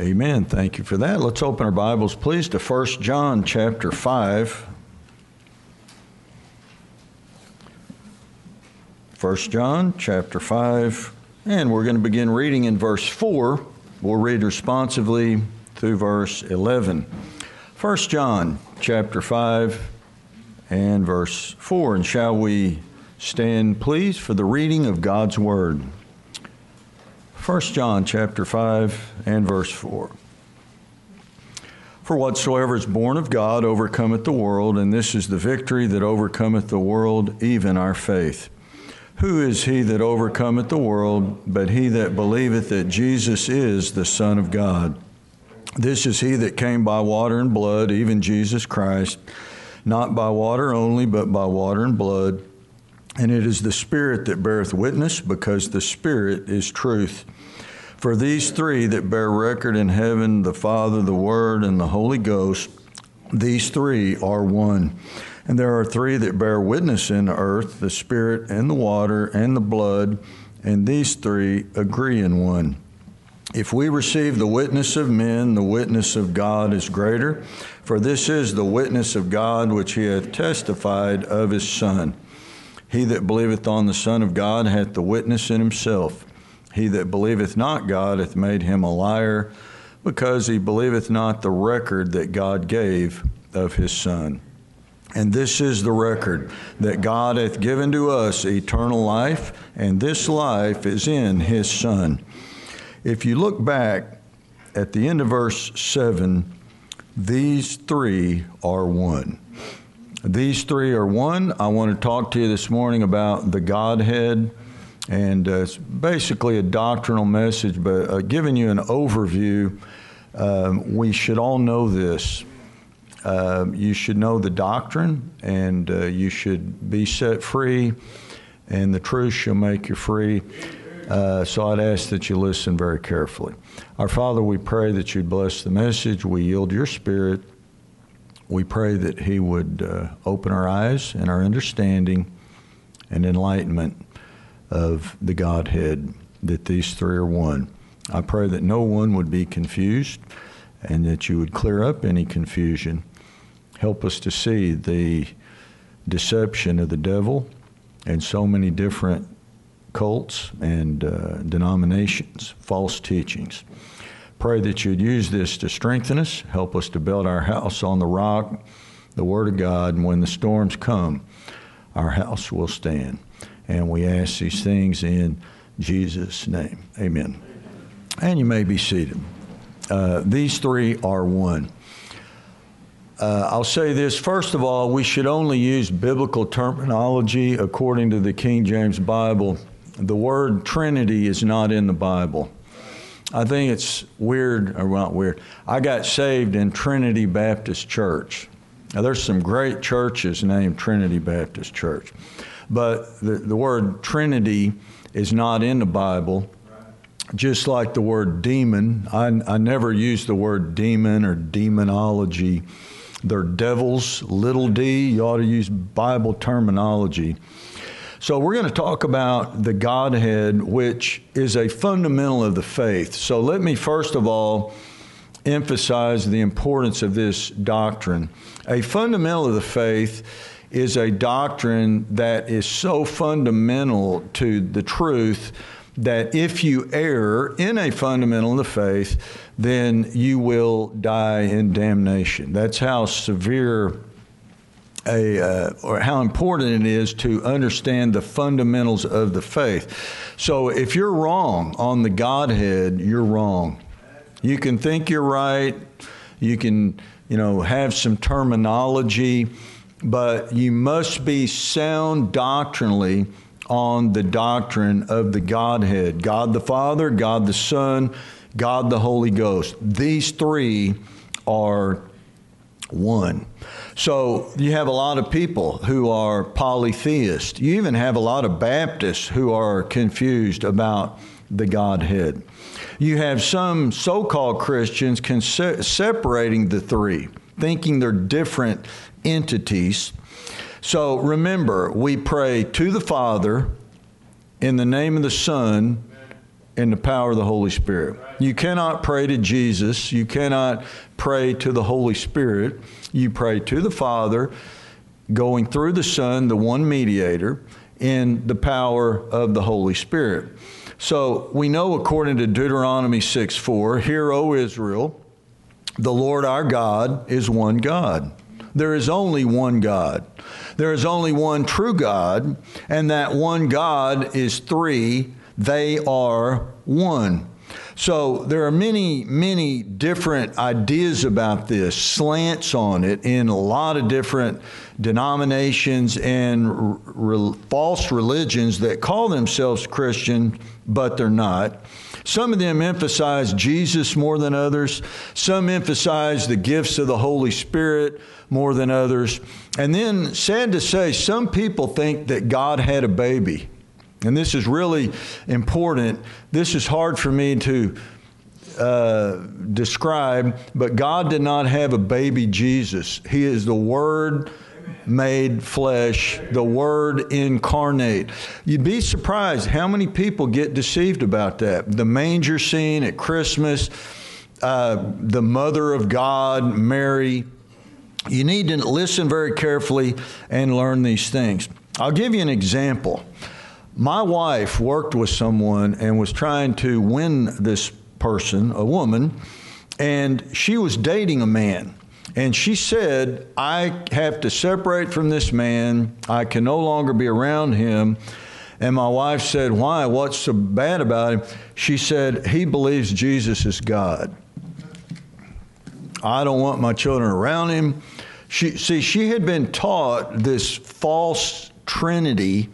Amen. Thank you for that. Let's open our Bibles, please, to 1 John chapter 5. 1 John chapter 5, and we're going to begin reading in verse 4. We'll read responsively through verse 11. 1 John chapter 5 and verse 4. And shall we stand, please, for the reading of God's Word? 1 John chapter 5 and verse 4. For whatsoever is born of God overcometh the world, and this is the victory that overcometh the world, even our faith. Who is he that overcometh the world, but he that believeth that Jesus is the Son of God? This is he that came by water and blood, even Jesus Christ, not by water only, but by water and blood. And it is the Spirit that beareth witness, because the Spirit is truth. For these three that bear record in heaven, the Father, the Word, and the Holy Ghost, these three are one. And there are three that bear witness in earth, the Spirit and the water and the blood, and these three agree in one. If we receive the witness of men, the witness of God is greater, for this is the witness of God which he hath testified of his Son. He that believeth on the Son of God hath the witness in himself. He that believeth not God hath made him a liar, because he believeth not the record that God gave of his Son. And this is the record, that God hath given to us eternal life, and this life is in his Son. If you look back at the end of verse 7, these three are one. These three are one. I want to talk to you this morning about the Godhead, and it's basically a doctrinal message, but giving you an overview. We should all know this. You should know the doctrine, and you should be set free, and the truth shall make you free. So I'd ask that you listen very carefully. Our Father, we pray that you'd bless the message. We yield your Spirit. We pray that he would open our eyes and our understanding and enlightenment of the Godhead, that these three are one. I pray that no one would be confused, and that you would clear up any confusion. Help us to see the deception of the devil and so many different cults and denominations, false teachings. Pray that you'd use this to strengthen us, help us to build our house on the rock, the Word of God, and when the storms come, our house will stand. And we ask these things in Jesus' name. Amen. And you may be seated. These three are one. I'll say this. First of all, we should only use biblical terminology according to the King James Bible. The word Trinity is not in the Bible. I think it's weird, or not weird. I got saved in Trinity Baptist Church. Now, there's some great churches named Trinity Baptist Church. But the word Trinity is not in the Bible. Just like the word demon, I never use the word demon or demonology. They're devils, little d. You ought to use Bible terminology. So we're going to talk about the Godhead, which is a fundamental of the faith. So let me first of all emphasize the importance of this doctrine. A fundamental of the faith is a doctrine that is so fundamental to the truth that if you err in a fundamental of the faith, then you will die in damnation. That's how severe or how important it is to understand the fundamentals of the faith. So if you're wrong on the Godhead, you're wrong. You can think you're right. You can, have some terminology, but you must be sound doctrinally on the doctrine of the Godhead, God the Father, God the Son, God the Holy Ghost. These three are one. So you have a lot of people who are polytheists. You even have a lot of Baptists who are confused about the Godhead. You have some so-called Christians separating the three, thinking they're different entities. So remember, we pray to the Father in the name of the Son in the power of the Holy Spirit. You cannot pray to Jesus. You cannot pray to the Holy Spirit. You pray to the Father, going through the Son, the one mediator, in the power of the Holy Spirit. So we know, according to Deuteronomy 6:4, "Hear, O Israel, the Lord our God is one God." There is only one God. There is only one true God, and that one God is three. They are one. So there are many, many different ideas about this, slants on it in a lot of different denominations and false religions that call themselves Christian, but they're not. Some of them emphasize Jesus more than others. Some emphasize the gifts of the Holy Spirit more than others. And then, sad to say, some people think that God had a baby. And this is really important. This is hard for me to describe, but God did not have a baby Jesus. He is the Word made flesh, the Word incarnate. You'd be surprised how many people get deceived about that. The manger scene at Christmas, the mother of God, Mary. You need to listen very carefully and learn these things. I'll give you an example. My wife worked with someone and was trying to win this person, a woman, and she was dating a man. And she said, "I have to separate from this man. I can no longer be around him." And my wife said, "Why? What's so bad about him?" She said, "He believes Jesus is God. I don't want my children around him." She had been taught this false Trinity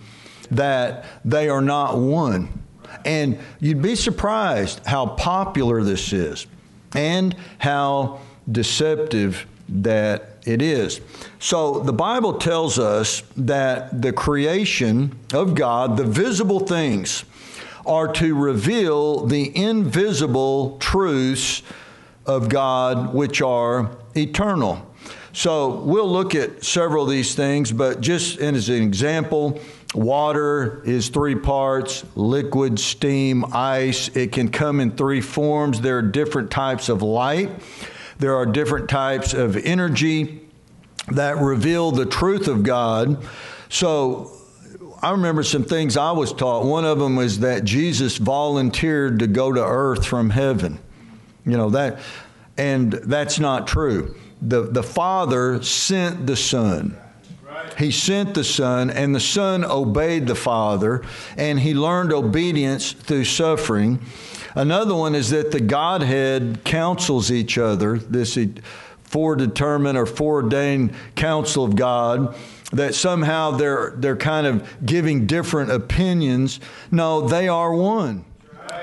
that they are not one. And you'd be surprised how popular this is and how deceptive that it is. So the Bible tells us that the creation of God, the visible things, are to reveal the invisible truths of God, which are eternal. So we'll look at several of these things, but just as an example, water is three parts: liquid, steam, ice. It can come in three forms. There are different types of light. There are different types of energy that reveal the truth of God. So I remember some things I was taught. One of them was that Jesus volunteered to go to earth from heaven. You know, that, and that's not true. The Father sent the Son. He sent the Son, and the Son obeyed the Father, and he learned obedience through suffering. Another one is that the Godhead counsels each other, this foredetermined or foreordained counsel of God, that somehow they're kind of giving different opinions. No, they are one.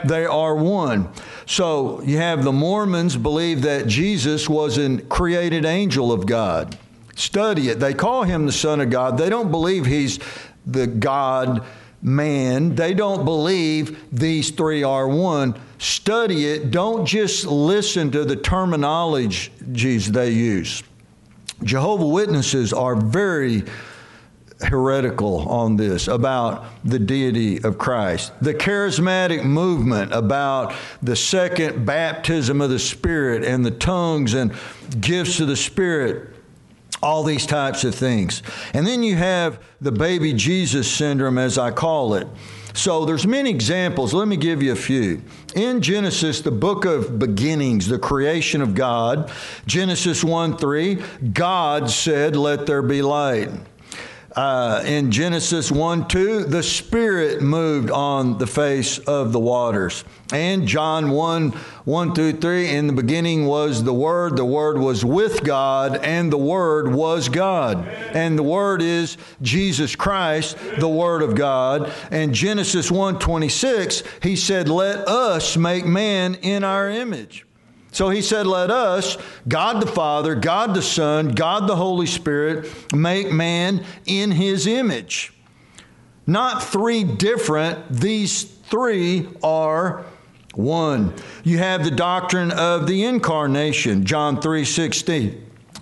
They are one. So you have the Mormons believe that Jesus was a created angel of God. Study it. They call him the Son of God. They don't believe he's the God-man. They don't believe these three are one. Study it. Don't just listen to the terminologies they use. Jehovah's Witnesses are very heretical on this about the deity of Christ. The charismatic movement about the second baptism of the Spirit and the tongues and gifts of the Spirit. All these types of things. And then you have the baby Jesus syndrome, as I call it. So there's many examples. Let me give you a few. In Genesis, the book of beginnings, the creation of God, Genesis 1:3, God said, "Let there be light." In Genesis 1:2, the Spirit moved on the face of the waters. And John 1:1-3, in the beginning was the Word was with God, and the Word was God. And the Word is Jesus Christ, the Word of God. And Genesis 1:26, he said, "Let us make man in our image." So he said, "Let us," God the Father, God the Son, God the Holy Spirit, make man in his image. Not three different. These three are one. You have the doctrine of the incarnation, John 3:16.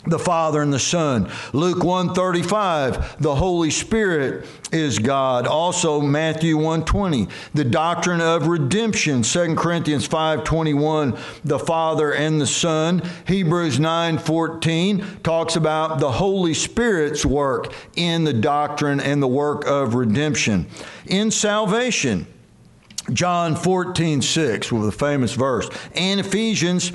the Father and the Son. Luke 1:35, the Holy Spirit is God. Also Matthew 1:20, the doctrine of redemption. 2 Corinthians 5:21, the Father and the Son. Hebrews 9:14 talks about the Holy Spirit's work in the doctrine and the work of redemption. In salvation, John 14:6 with a famous verse, and Ephesians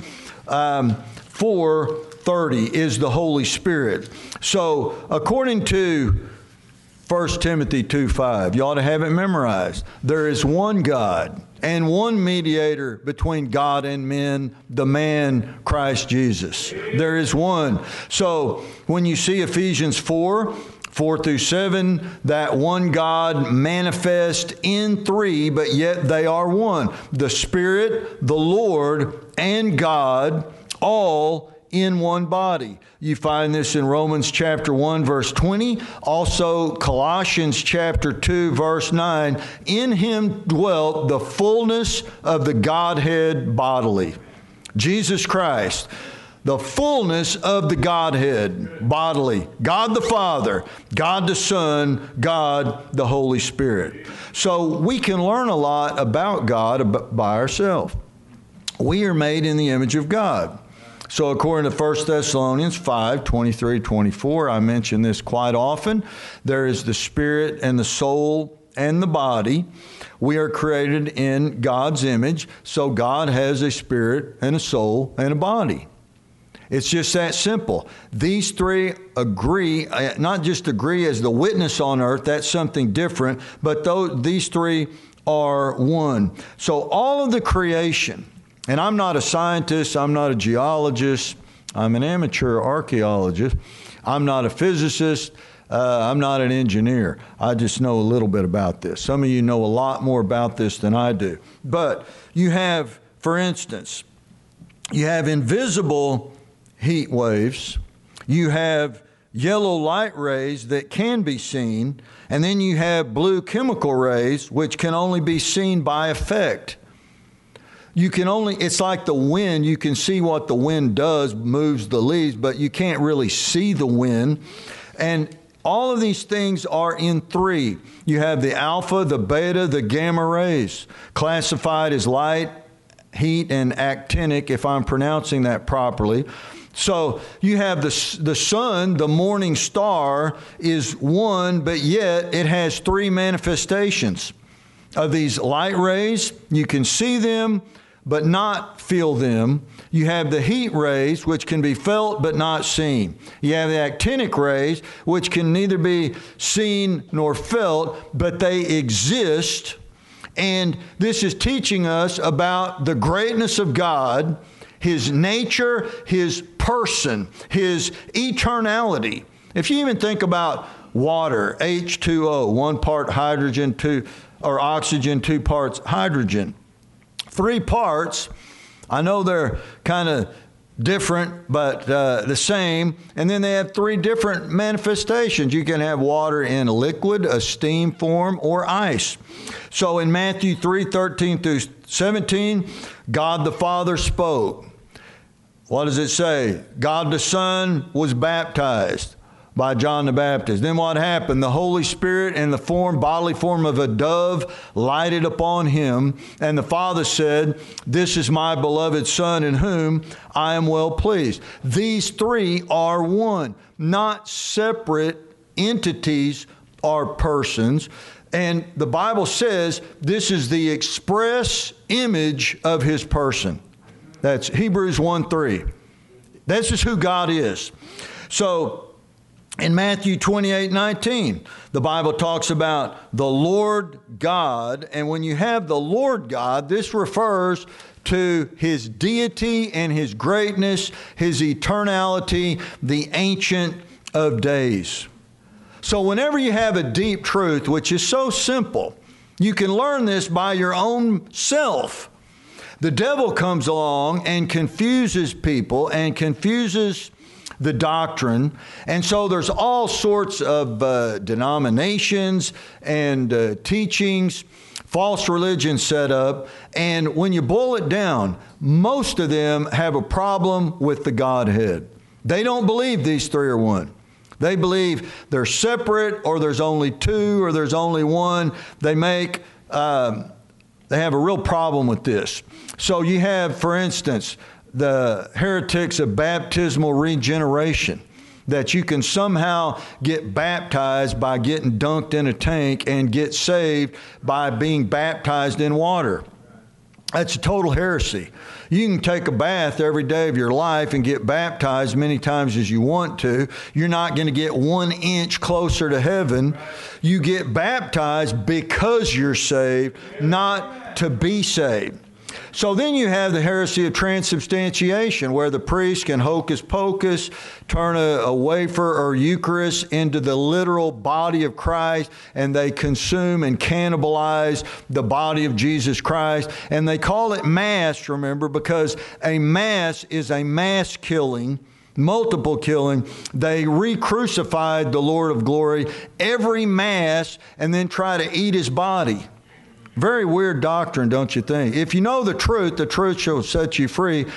4:30 is the Holy Spirit. So according to 1 Timothy 2:5, you ought to have it memorized. There is one God and one mediator between God and men, the man Christ Jesus. There is one. So when you see Ephesians 4:4-7, that one God manifest in three, but yet they are one. The Spirit, the Lord, and God, all in one body. You find this in Romans chapter 1, verse 20. Also, Colossians chapter 2, verse 9. In him dwelt the fullness of the Godhead bodily. Jesus Christ, the fullness of the Godhead bodily. God the Father, God the Son, God the Holy Spirit. So we can learn a lot about God by ourselves. We are made in the image of God. So according to 1 Thessalonians 5:23-24, I mention this quite often, there is the spirit and the soul and the body. We are created in God's image, so God has a spirit and a soul and a body. It's just that simple. These three agree, not just agree as the witness on earth, that's something different, but these three are one. So all of the creation, and I'm not a scientist, I'm not a geologist, I'm an amateur archaeologist, I'm not a physicist, I'm not an engineer. I just know a little bit about this. Some of you know a lot more about this than I do. But you have, for instance, you have invisible heat waves, you have yellow light rays that can be seen, and then you have blue chemical rays which can only be seen by effect. You can only, it's like the wind, you can see what the wind does, moves the leaves, but you can't really see the wind. And all of these things are in three. You have the alpha, the beta, the gamma rays, classified as light, heat, and actinic, if I'm pronouncing that properly. So you have the sun, the morning star, is one, but yet it has three manifestations of these light rays. You can see them, but not feel them. You have the heat rays, which can be felt but not seen. You have the actinic rays, which can neither be seen nor felt, but they exist. And this is teaching us about the greatness of God, His nature, His person, His eternality. If you even think about water, H2O, one part hydrogen, oxygen, two parts hydrogen. Three parts, I know they're kind of different, but the same. And then they have three different manifestations. You can have water in a liquid, a steam form, or ice. So in Matthew 3:13-17, God the Father spoke. What does it say? God the Son was baptized by John the Baptist. Then what happened? The Holy Spirit in the bodily form of a dove lighted upon him, and the Father said, "This is my beloved Son in whom I am well pleased." These three are one, not separate entities or persons. And the Bible says this is the express image of His person. That's Hebrews 1:3. This is who God is. So in Matthew 28:19, the Bible talks about the Lord God. And when you have the Lord God, this refers to His deity and His greatness, His eternality, the Ancient of Days. So whenever you have a deep truth, which is so simple, you can learn this by your own self. The devil comes along and confuses people and confuses the doctrine. And so there's all sorts of denominations and teachings, false religion set up. And when you boil it down, most of them have a problem with the Godhead. They don't believe these three are one. They believe they're separate, or there's only two, or there's only one. They have a real problem with this. So you have, for instance, the heretics of baptismal regeneration, that you can somehow get baptized by getting dunked in a tank and get saved by being baptized in water. That's a total heresy. You can take a bath every day of your life and get baptized many times as you want to. You're not going to get 1 inch closer to heaven. You get baptized because you're saved, not to be saved. So then you have the heresy of transubstantiation, where the priest can hocus pocus, turn a wafer or Eucharist into the literal body of Christ, and they consume and cannibalize the body of Jesus Christ. And they call it mass, remember, because a mass is a mass killing, multiple killing. They re-crucified the Lord of glory every mass and then try to eat his body. Very weird doctrine, don't you think? If you know the truth shall set you free.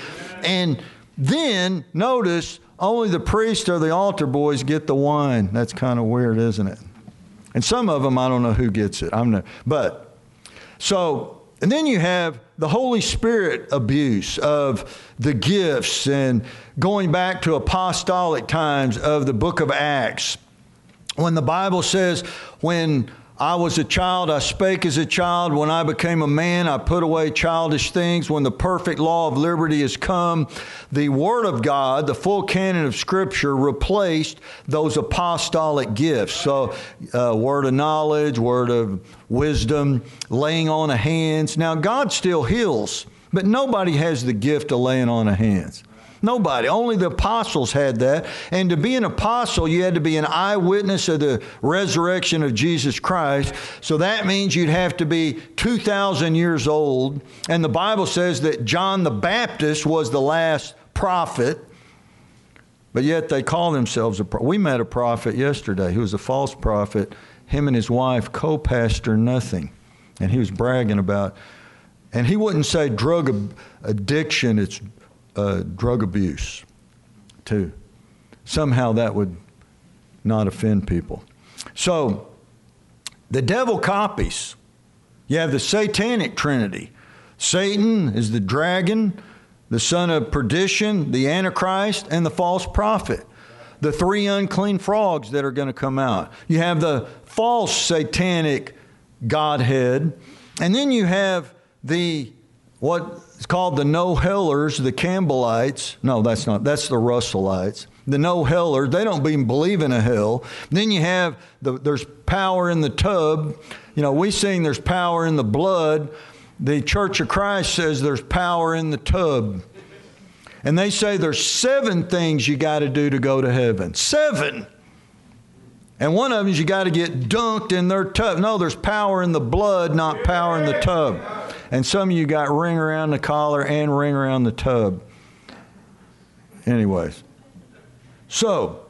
And then, notice, only the priest or the altar boys get the wine. That's kind of weird, isn't it? And some of them, I don't know who gets it. And then you have the Holy Spirit abuse of the gifts, and going back to apostolic times of the book of Acts, when the Bible says, when I was a child, I spake as a child. When I became a man, I put away childish things. When the perfect law of liberty is come, the Word of God, the full canon of Scripture, replaced those apostolic gifts. So, word of knowledge, word of wisdom, laying on of hands. Now, God still heals, but nobody has the gift of laying on of hands. Nobody. Only the apostles had that. And to be an apostle, you had to be an eyewitness of the resurrection of Jesus Christ. So that means you'd have to be 2,000 years old. And the Bible says that John the Baptist was the last prophet. But yet they call themselves a prophet. We met a prophet yesterday who was a false prophet. Him and his wife co-pastor nothing. And he was bragging about, and he wouldn't say drug addiction, it's drug abuse, too. Somehow that would not offend people. So the devil copies. You have the satanic trinity. Satan is the dragon, the son of perdition, the Antichrist, and the false prophet. The three unclean frogs that are going to come out. You have the false satanic Godhead. And then you have the It's called the no-hellers, the Campbellites. No, that's not. That's the Russellites. The no-hellers, they don't even believe in a hell. Then you have, there's power in the tub. You know, we sing there's power in the blood. The Church of Christ says there's power in the tub. And they say there's 7 things you got to do to go to heaven. 7! And one of them is you got to get dunked in their tub. No, there's power in the blood, not power in the tub. And some of you got ring around the collar and ring around the tub. Anyways. So,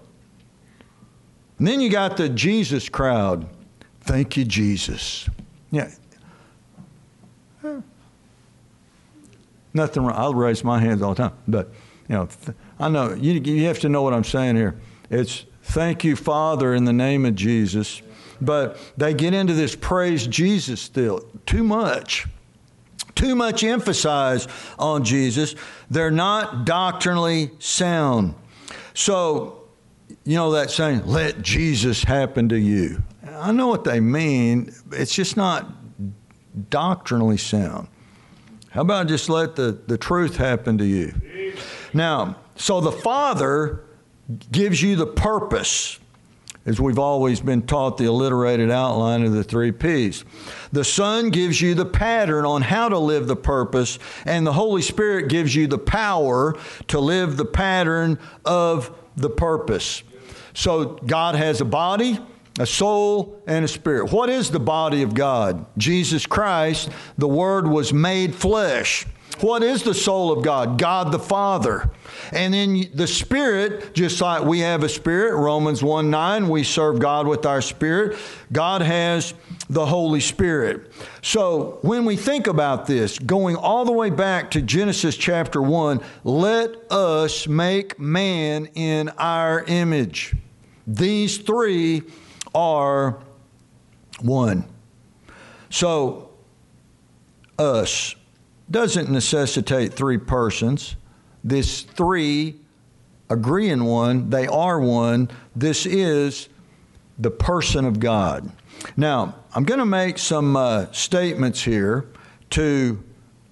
and then you got the Jesus crowd. Thank you, Jesus. Yeah. Nothing wrong. I'll raise my hands all the time. But, you know, I know. You have to know what I'm saying here. It's thank you, Father, in the name of Jesus. But they get into this praise Jesus still too much. Too much emphasis on Jesus. They're not doctrinally sound. So, you know that saying, let Jesus happen to you. I know what they mean. It's just not doctrinally sound. How about just let the truth happen to you? Now, so the Father gives you the purpose, as we've always been taught the alliterated outline of the 3 Ps. The Son gives you the pattern on how to live the purpose, and the Holy Spirit gives you the power to live the pattern of the purpose. So God has a body, a soul, and a spirit. What is the body of God? Jesus Christ, the Word was made flesh. What is the soul of God? God the Father. And then the Spirit, just like we have a spirit, Romans 1:9, we serve God with our spirit. God has the Holy Spirit. So when we think about this, going all the way back to Genesis chapter 1, let us make man in our image. These three are one. So us doesn't necessitate three persons. This three agree in one. They are one. This is the person of God. Now, I'm going to make some statements here to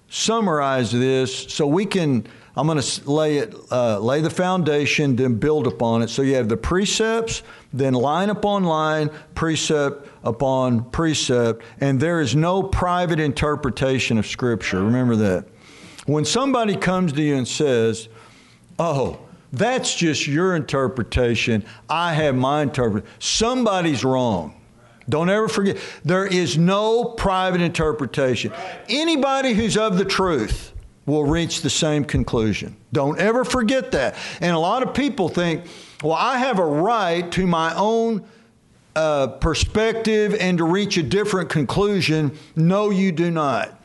summarize this so we can, I'm going to lay the foundation, then build upon it. So you have the precepts, then line upon line, precept upon precept, and there is no private interpretation of Scripture. Remember that. When somebody comes to you and says, oh, that's just your interpretation, I have my interpretation, somebody's wrong. Don't ever forget, there is no private interpretation. Anybody who's of the truth will reach the same conclusion. Don't ever forget that. And a lot of people think, well, I have a right to my own perspective and to reach a different conclusion. No, you do not.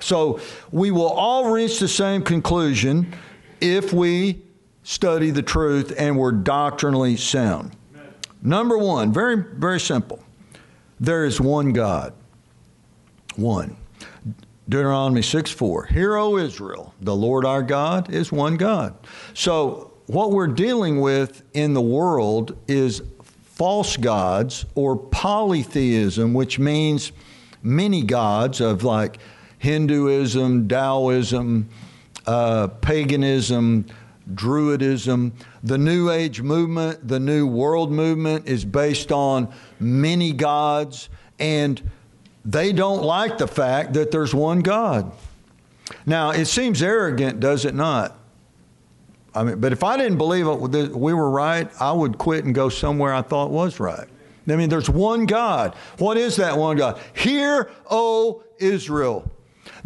So we will all reach the same conclusion if we study the truth and we're doctrinally sound. Amen. Number one, very, very simple. There is one God. One. Deuteronomy 6:4. Hear, O Israel, the Lord our God is one God. So what we're dealing with in the world is false gods or polytheism, which means many gods of like Hinduism, Taoism, paganism, Druidism. The New Age movement, the New World movement is based on many gods, and they don't like the fact that there's one God. Now, it seems arrogant, does it not? I mean, but if I didn't believe that we were right, I would quit and go somewhere I thought was right. I mean, there's one God. What is that one God? Hear, O Israel,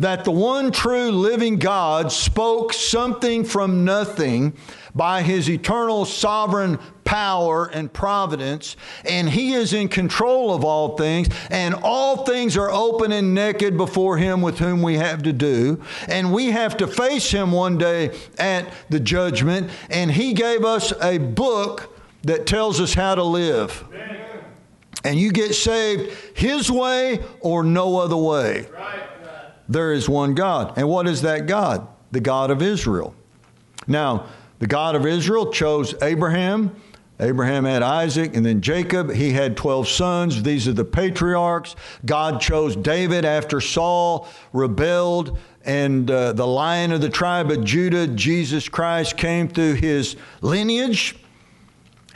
that the one true living God spoke something from nothing by His eternal sovereign power and providence, and He is in control of all things, and all things are open and naked before Him with whom we have to do, and we have to face Him one day at the judgment, and He gave us a book that tells us how to live. Amen. And you get saved His way or no other way. Right. There is one God. And what is that God? The God of Israel. Now, the God of Israel chose Abraham. Abraham had Isaac and then Jacob. He had 12 sons. These are the patriarchs. God chose David after Saul rebelled, and the Lion of the tribe of Judah, Jesus Christ, came through his lineage.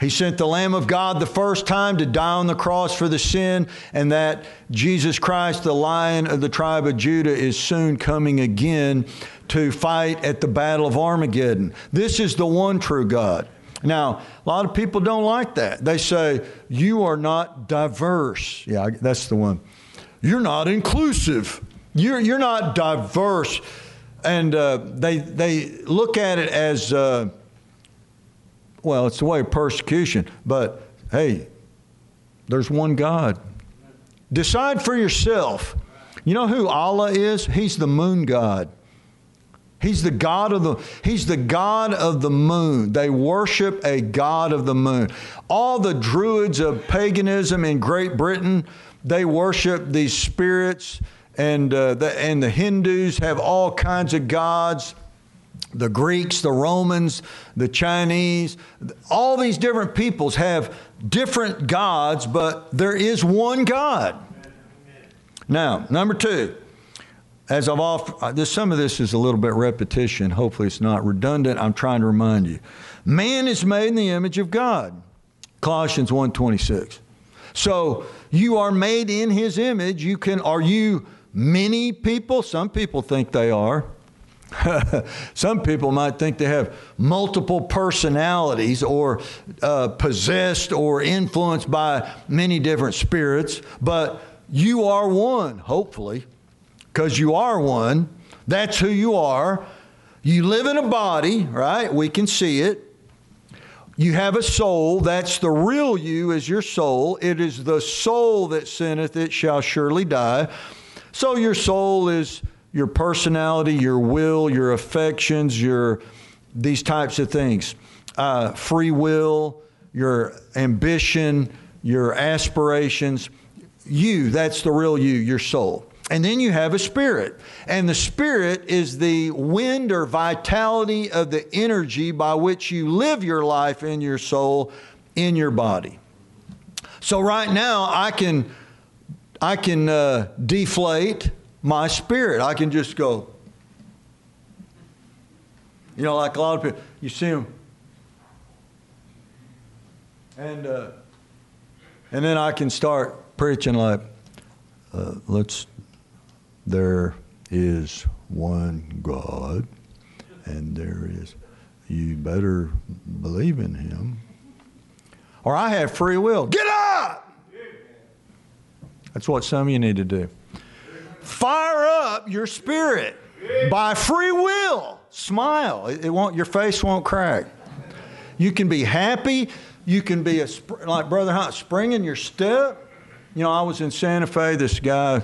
He sent the Lamb of God the first time to die on the cross for the sin, and that Jesus Christ, the Lion of the tribe of Judah, is soon coming again to fight at the Battle of Armageddon. This is the one true God. Now, a lot of people don't like that. They say, you are not diverse. Yeah, that's the one. You're not inclusive. You're not diverse. And they look at it as... well, it's the way of persecution, but hey, there's one God. Decide for yourself. You know who Allah is? He's the moon God. He's the God of the moon. They worship a God of the moon. All the Druids of paganism in Great Britain, they worship these spirits, and the Hindus have all kinds of gods. The Greeks, the Romans, the Chinese, all these different peoples have different gods, but there is one God. Now, number two, as I've often, some of this is a little bit repetition. Hopefully it's not redundant. I'm trying to remind you. Man is made in the image of God. Colossians 1:26. So you are made in His image. Are you many people? Some people think they are. Some people might think they have multiple personalities or possessed or influenced by many different spirits, but you are one, hopefully, because you are one. That's who you are. You live in a body, right? We can see it. You have a soul. That's the real you, is your soul. It is the soul that sinneth, it shall surely die. So your soul is your personality, your will, your affections, your these types of things. Free will, your ambition, your aspirations. You, that's the real you, your soul. And then you have a spirit. And the spirit is the wind or vitality of the energy by which you live your life in your soul, in your body. So right now I can deflate my spirit. I can just go. You know, like a lot of people, you see them. And then I can start preaching like, there is one God, and you better believe in Him. Or I have free will. Get up! That's what some of you need to do. Fire up your spirit by free will. Smile. Your face won't crack. You can be happy. You can be, like Brother Hunt, spring in your step. You know, I was in Santa Fe. This guy,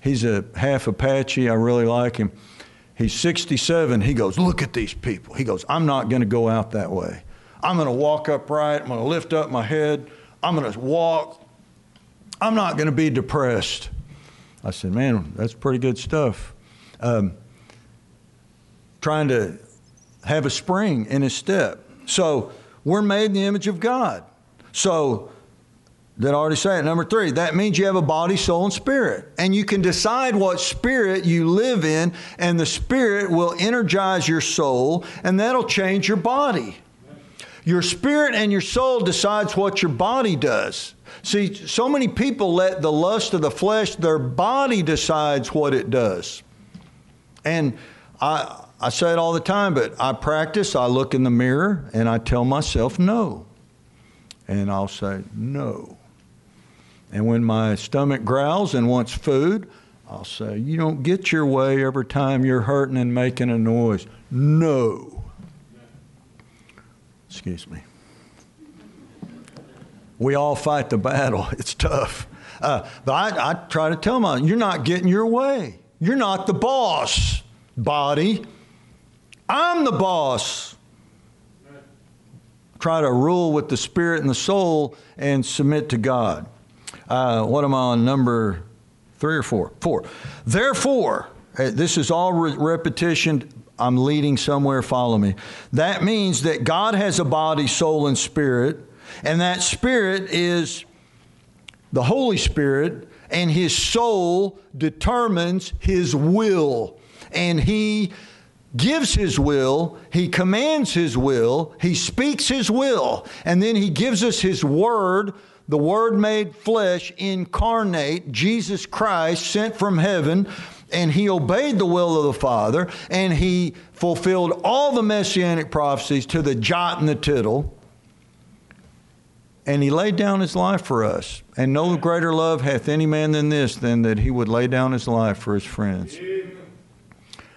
he's a half Apache. I really like him. He's 67. He goes, look at these people. He goes, I'm not going to go out that way. I'm going to walk upright. I'm going to lift up my head. I'm going to walk. I'm not going to be depressed. I said, man, that's pretty good stuff. Trying to have a spring in his step. So we're made in the image of God. So did I already say it? Number three, that means you have a body, soul, and spirit. And you can decide what spirit you live in, and the spirit will energize your soul, and that'll change your body. Your spirit and your soul decides what your body does. See, so many people let the lust of the flesh, their body decides what it does. And I say it all the time, but I practice, I look in the mirror, and I tell myself no. And I'll say no. And when my stomach growls and wants food, I'll say, you don't get your way every time you're hurting and making a noise. No. Excuse me. We all fight the battle. It's tough. But I try to tell myself, you're not getting your way. You're not the boss, body. I'm the boss. Try to rule with the spirit and the soul and submit to God. What am I on? Number 3 or 4? 4. Therefore, this is all repetition. I'm leading somewhere. Follow me. That means that God has a body, soul, and spirit. And that spirit is the Holy Spirit, and his soul determines his will. And he gives his will, he commands his will, he speaks his will, and then he gives us his word, the word made flesh, incarnate, Jesus Christ, sent from heaven, and he obeyed the will of the Father, and he fulfilled all the messianic prophecies to the jot and the tittle. And he laid down his life for us. And no greater love hath any man than this, than that he would lay down his life for his friends. Amen.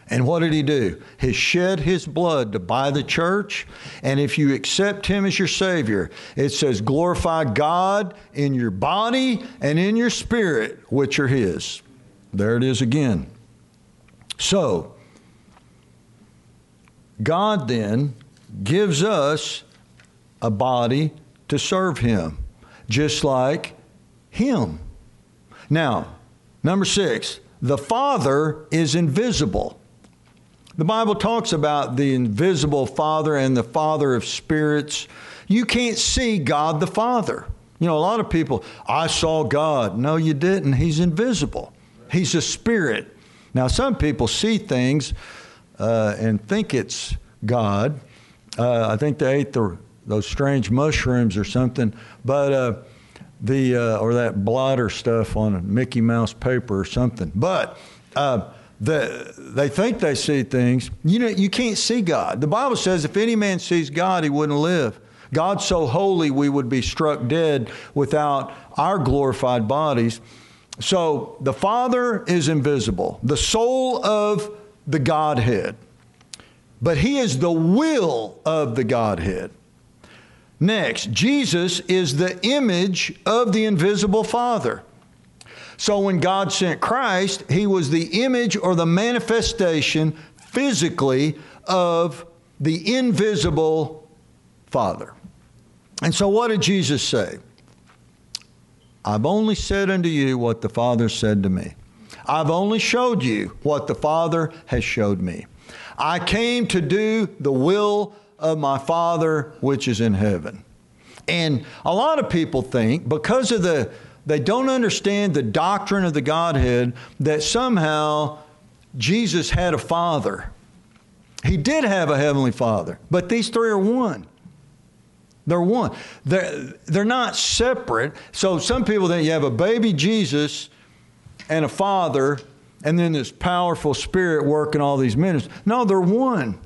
And what did he do? He shed his blood to buy the church. And if you accept him as your Savior, it says glorify God in your body and in your spirit, which are his. There it is again. So, God then gives us a body to serve him, just like him. Now, number 6, the Father is invisible. The Bible talks about the invisible Father and the Father of spirits. You can't see God the Father. You know, a lot of people, I saw God. No, you didn't. He's invisible. He's a spirit. Now, some people see things and think it's God. I think they ate those strange mushrooms or something, but or that blotter stuff on a Mickey Mouse paper or something. But they think they see things. You know, you can't see God. The Bible says if any man sees God, he wouldn't live. God's so holy, we would be struck dead without our glorified bodies. So the Father is invisible, the soul of the Godhead, but he is the will of the Godhead. Next, Jesus is the image of the invisible Father. So when God sent Christ, He was the image or the manifestation physically of the invisible Father. And so what did Jesus say? I've only said unto you what the Father said to me. I've only showed you what the Father has showed me. I came to do the will of my Father which is in heaven. And a lot of people think, because of they don't understand the doctrine of the Godhead, that somehow Jesus had a Father. He did have a Heavenly Father, but these three are one. They're one. They're not separate. So some people think you have a baby Jesus and a Father and then this powerful Spirit working all these ministries. No, they're one.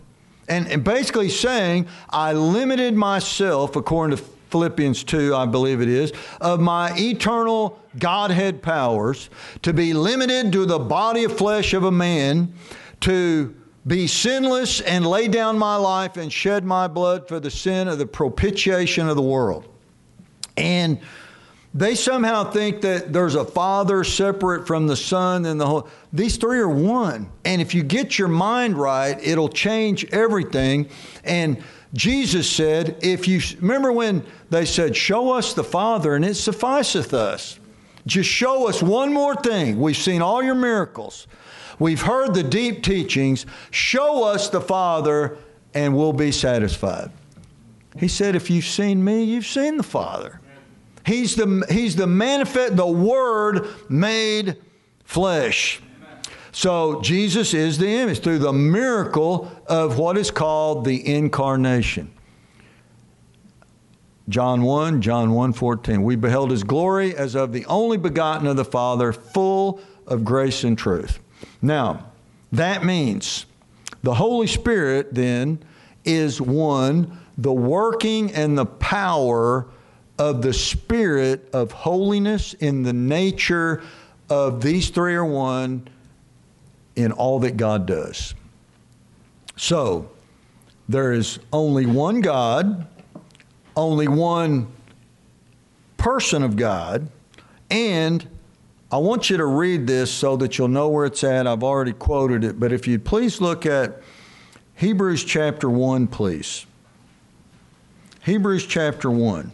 And basically saying, I limited myself, according to Philippians 2, I believe it is, of my eternal Godhead powers, to be limited to the body of flesh of a man, to be sinless and lay down my life and shed my blood for the sin of the propitiation of the world. And they somehow think that there's a Father separate from the Son and the Holy. These three are one. And if you get your mind right, it'll change everything. And Jesus said, if you remember when they said, show us the Father and it sufficeth us. Just show us one more thing. We've seen all your miracles. We've heard the deep teachings. Show us the Father and we'll be satisfied. He said, if you've seen me, you've seen the Father. He's the manifest, the Word made flesh. So Jesus is the image through the miracle of what is called the incarnation. John 1:14. We beheld His glory as of the only begotten of the Father, full of grace and truth. Now, that means the Holy Spirit then is one, the working and the power of the Spirit of holiness in the nature of these three are one in all that God does. So, there is only one God, only one person of God, and I want you to read this so that you'll know where it's at. I've already quoted it, but if you'd please look at Hebrews chapter 1, please. Hebrews chapter 1.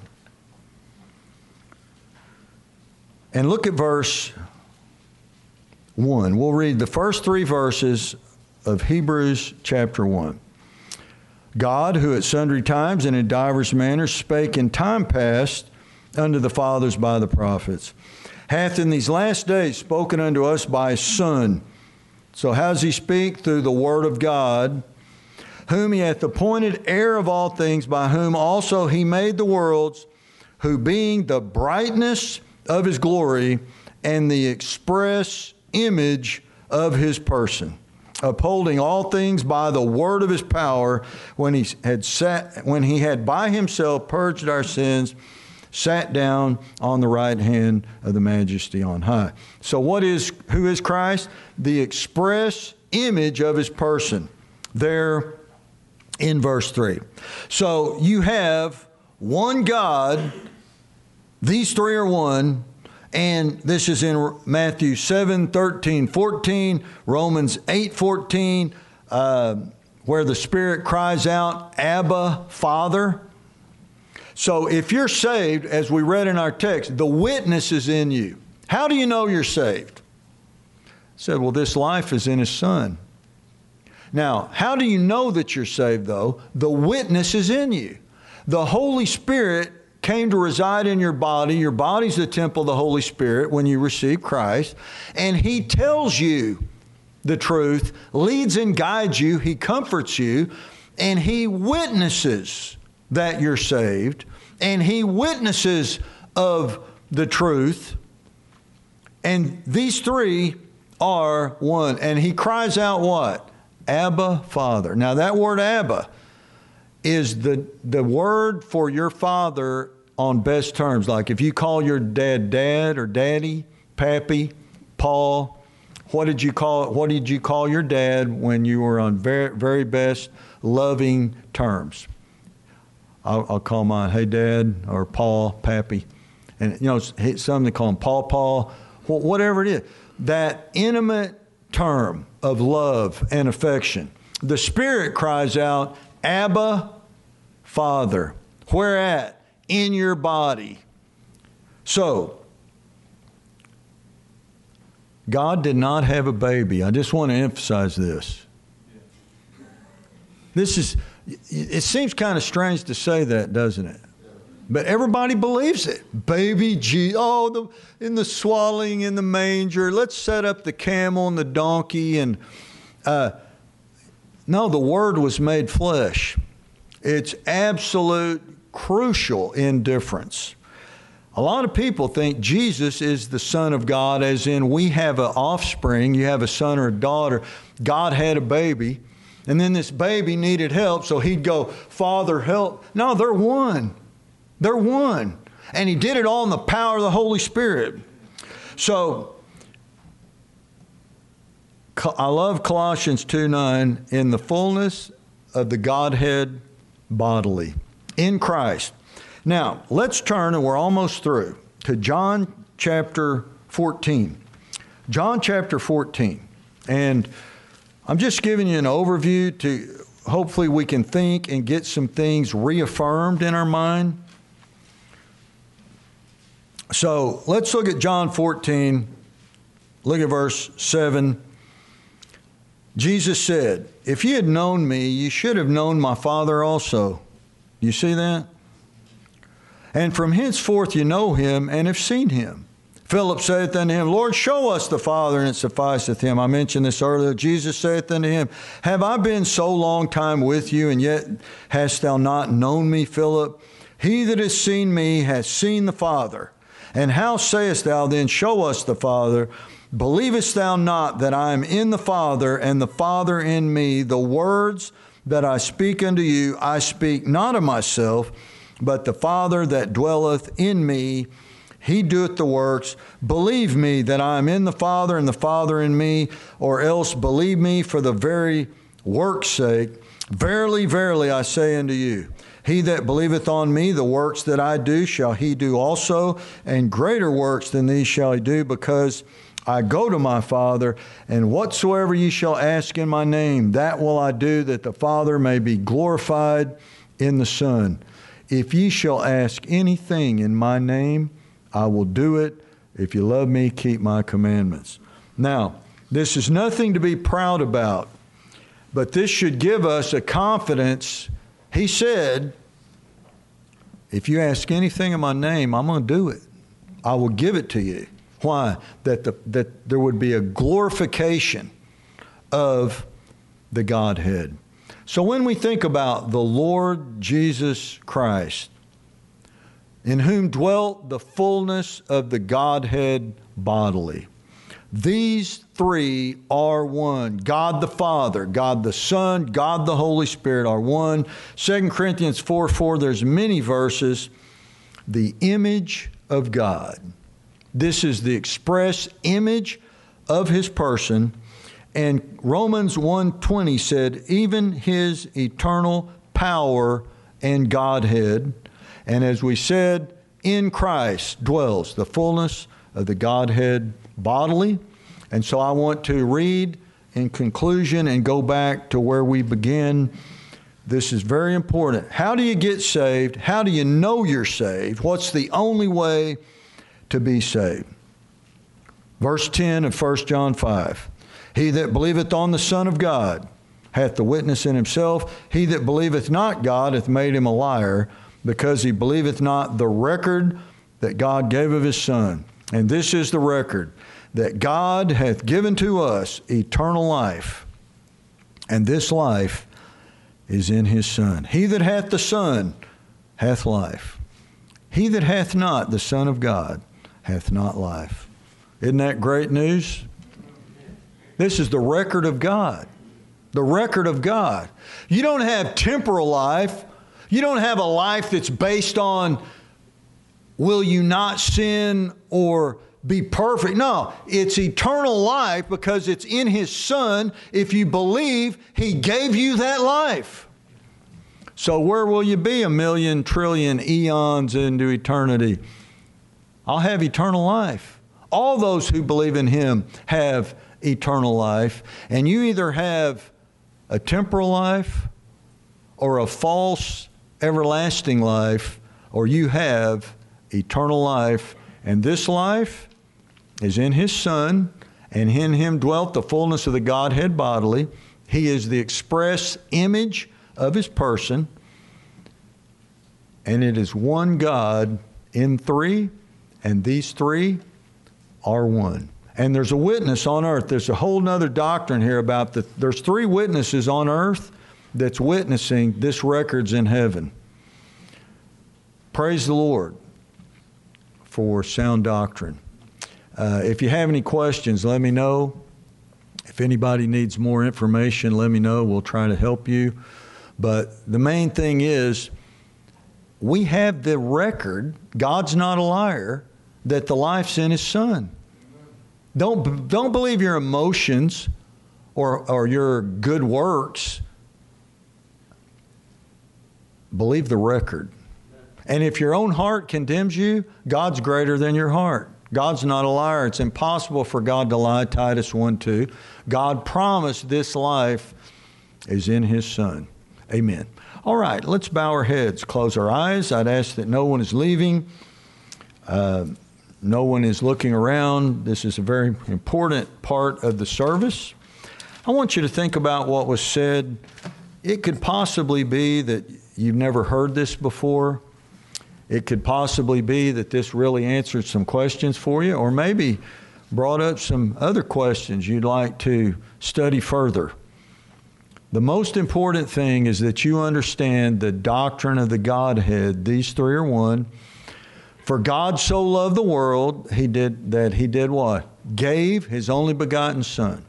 And look at verse 1. We'll read the first three verses of Hebrews chapter 1. God, who at sundry times and in divers manners spake in time past unto the fathers by the prophets, hath in these last days spoken unto us by His Son. So how does He speak? Through the Word of God, whom He hath appointed heir of all things, by whom also He made the worlds, who being the brightness of His glory and the express image of His person, upholding all things by the word of His power, when he had by Himself purged our sins, sat down on the right hand of the Majesty on high. So who is Christ? The express image of His person, there in verse 3. So you have one God. These three are one, and this is in Matthew 7:13-14, Romans 8:14, where the Spirit cries out, Abba, Father. So if you're saved, as we read in our text, the witness is in you. How do you know you're saved? I said, well, this life is in His Son. Now, how do you know that you're saved, though? The witness is in you. The Holy Spirit came to reside in your body. Your body's the temple of the Holy Spirit when you receive Christ. And He tells you the truth, leads and guides you. He comforts you. And He witnesses that you're saved. And He witnesses of the truth. And these three are one. And He cries out what? Abba, Father. Now that word Abba is the word for your Father on best terms. Like if you call your dad, dad or daddy, pappy, Paul, what did you call your dad when you were on very, very best loving terms? I'll call mine, hey, Dad, or Paw, Pappy. And, you know, some they call them Paw, Paw, whatever it is. That intimate term of love and affection. The Spirit cries out, Abba, Father. Where at? In your body. So, God did not have a baby. I just want to emphasize this. This is, it seems kind of strange to say that, doesn't it? But everybody believes it. Baby Jesus, oh, in the swaddling, in the manger, let's set up the camel and the donkey. And no, the Word was made flesh. It's absolute crucial indifference. A lot of people think Jesus is the Son of God, as in we have an offspring, you have a son or a daughter. God had a baby, and then this baby needed help, so he'd go, Father, help. No, they're one. They're one. And he did it all in the power of the Holy Spirit. So, I love Colossians 2:9, in the fullness of the Godhead bodily, in Christ. Now, let's turn, and we're almost through, to John chapter 14. John chapter 14. And I'm just giving you an overview to hopefully we can think and get some things reaffirmed in our mind. So let's look at John 14. Look at verse 7. Jesus said, if you had known me, you should have known my Father also. You see that? And from henceforth you know him and have seen him. Philip saith unto him, Lord, show us the Father, and it sufficeth him. I mentioned this earlier. Jesus saith unto him, have I been so long time with you, and yet hast thou not known me, Philip? He that has seen me has seen the Father. And how sayest thou then, show us the Father? Believest thou not that I am in the Father, and the Father in me? The words that I speak unto you, I speak not of myself, but the Father that dwelleth in me, he doeth the works. Believe me that I am in the Father and the Father in me, or else believe me for the very work's sake. Verily, verily, I say unto you, he that believeth on me, the works that I do shall he do also, and greater works than these shall he do, because I go to my Father, and whatsoever ye shall ask in my name, that will I do, that the Father may be glorified in the Son. If ye shall ask anything in my name, I will do it. If you love me, keep my commandments. Now, this is nothing to be proud about, but this should give us a confidence. He said, if you ask anything in my name, I'm going to do it. I will give it to you. Why? That there would be a glorification of the Godhead. So when we think about the Lord Jesus Christ, in whom dwelt the fullness of the Godhead bodily, these three are one. God the Father, God the Son, God the Holy Spirit are one. 2 Corinthians 4:4, there's many verses. The image of God. This is the express image of His person. And Romans 1:20 said, even His eternal power and Godhead. And as we said, in Christ dwells the fullness of the Godhead bodily. And so I want to read in conclusion and go back to where we begin. This is very important. How do you get saved? How do you know you're saved? What's the only way to be saved? Verse 10 of 1 John 5. He that believeth on the Son of God hath the witness in himself. He that believeth not God hath made him a liar, because he believeth not the record that God gave of his Son. And this is the record, that God hath given to us eternal life, and this life is in his Son. He that hath the Son hath life. He that hath not the Son of God hath not life. Isn't that great news? This is the record of God. The record of God. You don't have temporal life. You don't have a life that's based on will you not sin or be perfect. No, it's eternal life because it's in His Son. If you believe, He gave you that life. So where will you be a million, trillion eons into eternity? I'll have eternal life. All those who believe in Him have eternal life. And you either have a temporal life or a false everlasting life, or you have eternal life. And this life is in His Son, and in Him dwelt the fullness of the Godhead bodily. He is the express image of His person. And it is one God in three, and these three are one. And there's a witness on earth. There's a whole nother doctrine here about that. There's three witnesses on earth that's witnessing this record's in heaven. Praise the Lord for sound doctrine. If you have any questions, let me know. If anybody needs more information, let me know. We'll try to help you. But the main thing is, we have the record, God's not a liar, that the life's in His Son. Don't believe your emotions or your good works. Believe the record. And if your own heart condemns you, God's greater than your heart. God's not a liar. It's impossible for God to lie, Titus 1:2. God promised this life is in His Son. Amen. All right, let's bow our heads, close our eyes. I'd ask that no one is leaving. No one is looking around. This is a very important part of the service. I want you to think about what was said. It could possibly be that you've never heard this before. It could possibly be that this really answered some questions for you, or maybe brought up some other questions you'd like to study further. The most important thing is that you understand the doctrine of the Godhead. These three are one. For God so loved the world, He did what? Gave His only begotten Son,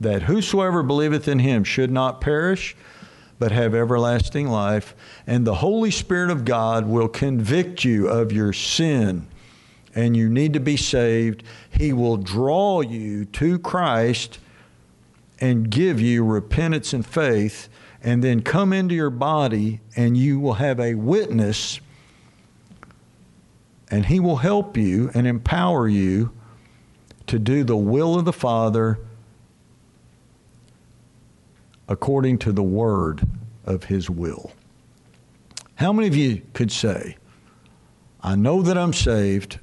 that whosoever believeth in Him should not perish, but have everlasting life. And the Holy Spirit of God will convict you of your sin, and you need to be saved. He will draw you to Christ and give you repentance and faith, and then come into your body, and you will have a witness, and He will help you and empower you to do the will of the Father according to the word of His will. How many of you could say, I know that I'm saved,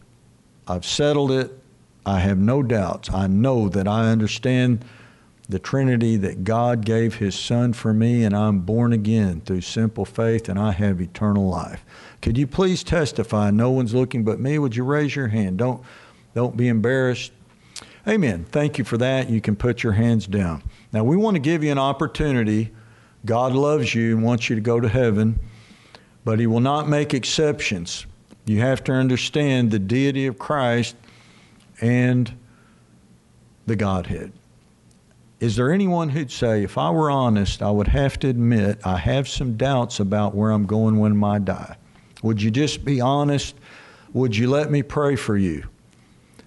I've settled it, I have no doubts, I know that I understand the Trinity, that God gave His Son for me, and I'm born again through simple faith, and I have eternal life. Could you please testify? No one's looking but me. Would you raise your hand? Don't be embarrassed. Amen. Thank you for that. You can put your hands down. Now, we want to give you an opportunity. God loves you and wants you to go to heaven, but He will not make exceptions. You have to understand the deity of Christ and the Godhead. Is there anyone who'd say, if I were honest, I would have to admit I have some doubts about where I'm going when I die? Would you just be honest? Would you let me pray for you?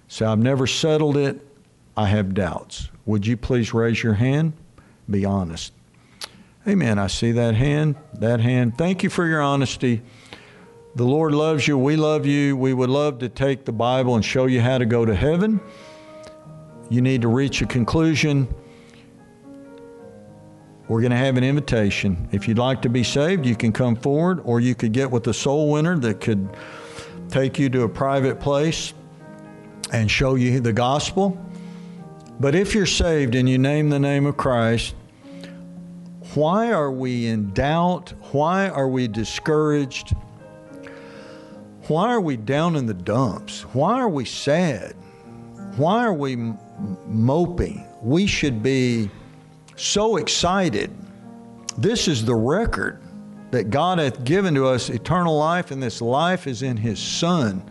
Say, I've never settled it. I have doubts. Would you please raise your hand? Be honest. Amen. I see that hand. That hand. Thank you for your honesty. The Lord loves you. We love you. We would love to take the Bible and show you how to go to heaven. You need to reach a conclusion. We're going to have an invitation. If you'd like to be saved, you can come forward, or you could get with a soul winner that could take you to a private place and show you the gospel. But if you're saved and you name the name of Christ, why are we in doubt? Why are we discouraged? Why are we down in the dumps? Why are we sad? Why are we moping? We should be so excited. This is the record that God hath given to us, eternal life, and this life is in His Son.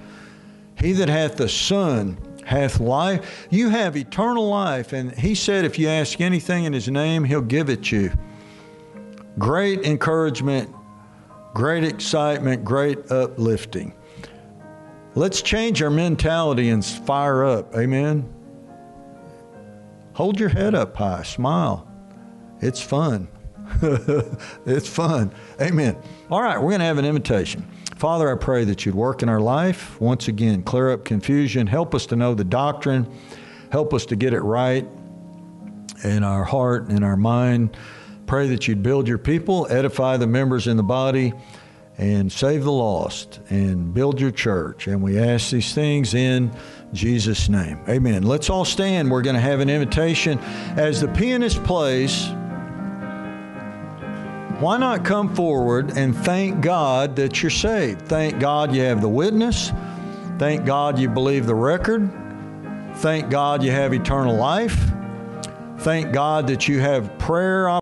He that hath the Son hath life. You have eternal life, and He said if you ask anything in His name, He'll give it you. Great encouragement, great excitement, great uplifting. Let's change our mentality and fire up. Amen. Hold your head up high, smile. It's fun. It's fun. Amen. All right, we're going to have an invitation. Father, I pray that you'd work in our life. Once again, clear up confusion. Help us to know the doctrine. Help us to get it right in our heart and in our mind. Pray that you'd build your people, edify the members in the body, and save the lost, and build your church. And we ask these things in Jesus' name. Amen. Let's all stand. We're going to have an invitation. As the pianist plays, why not come forward and thank God that you're saved? Thank God you have the witness. Thank God you believe the record. Thank God you have eternal life. Thank God that you have prayer opportunities.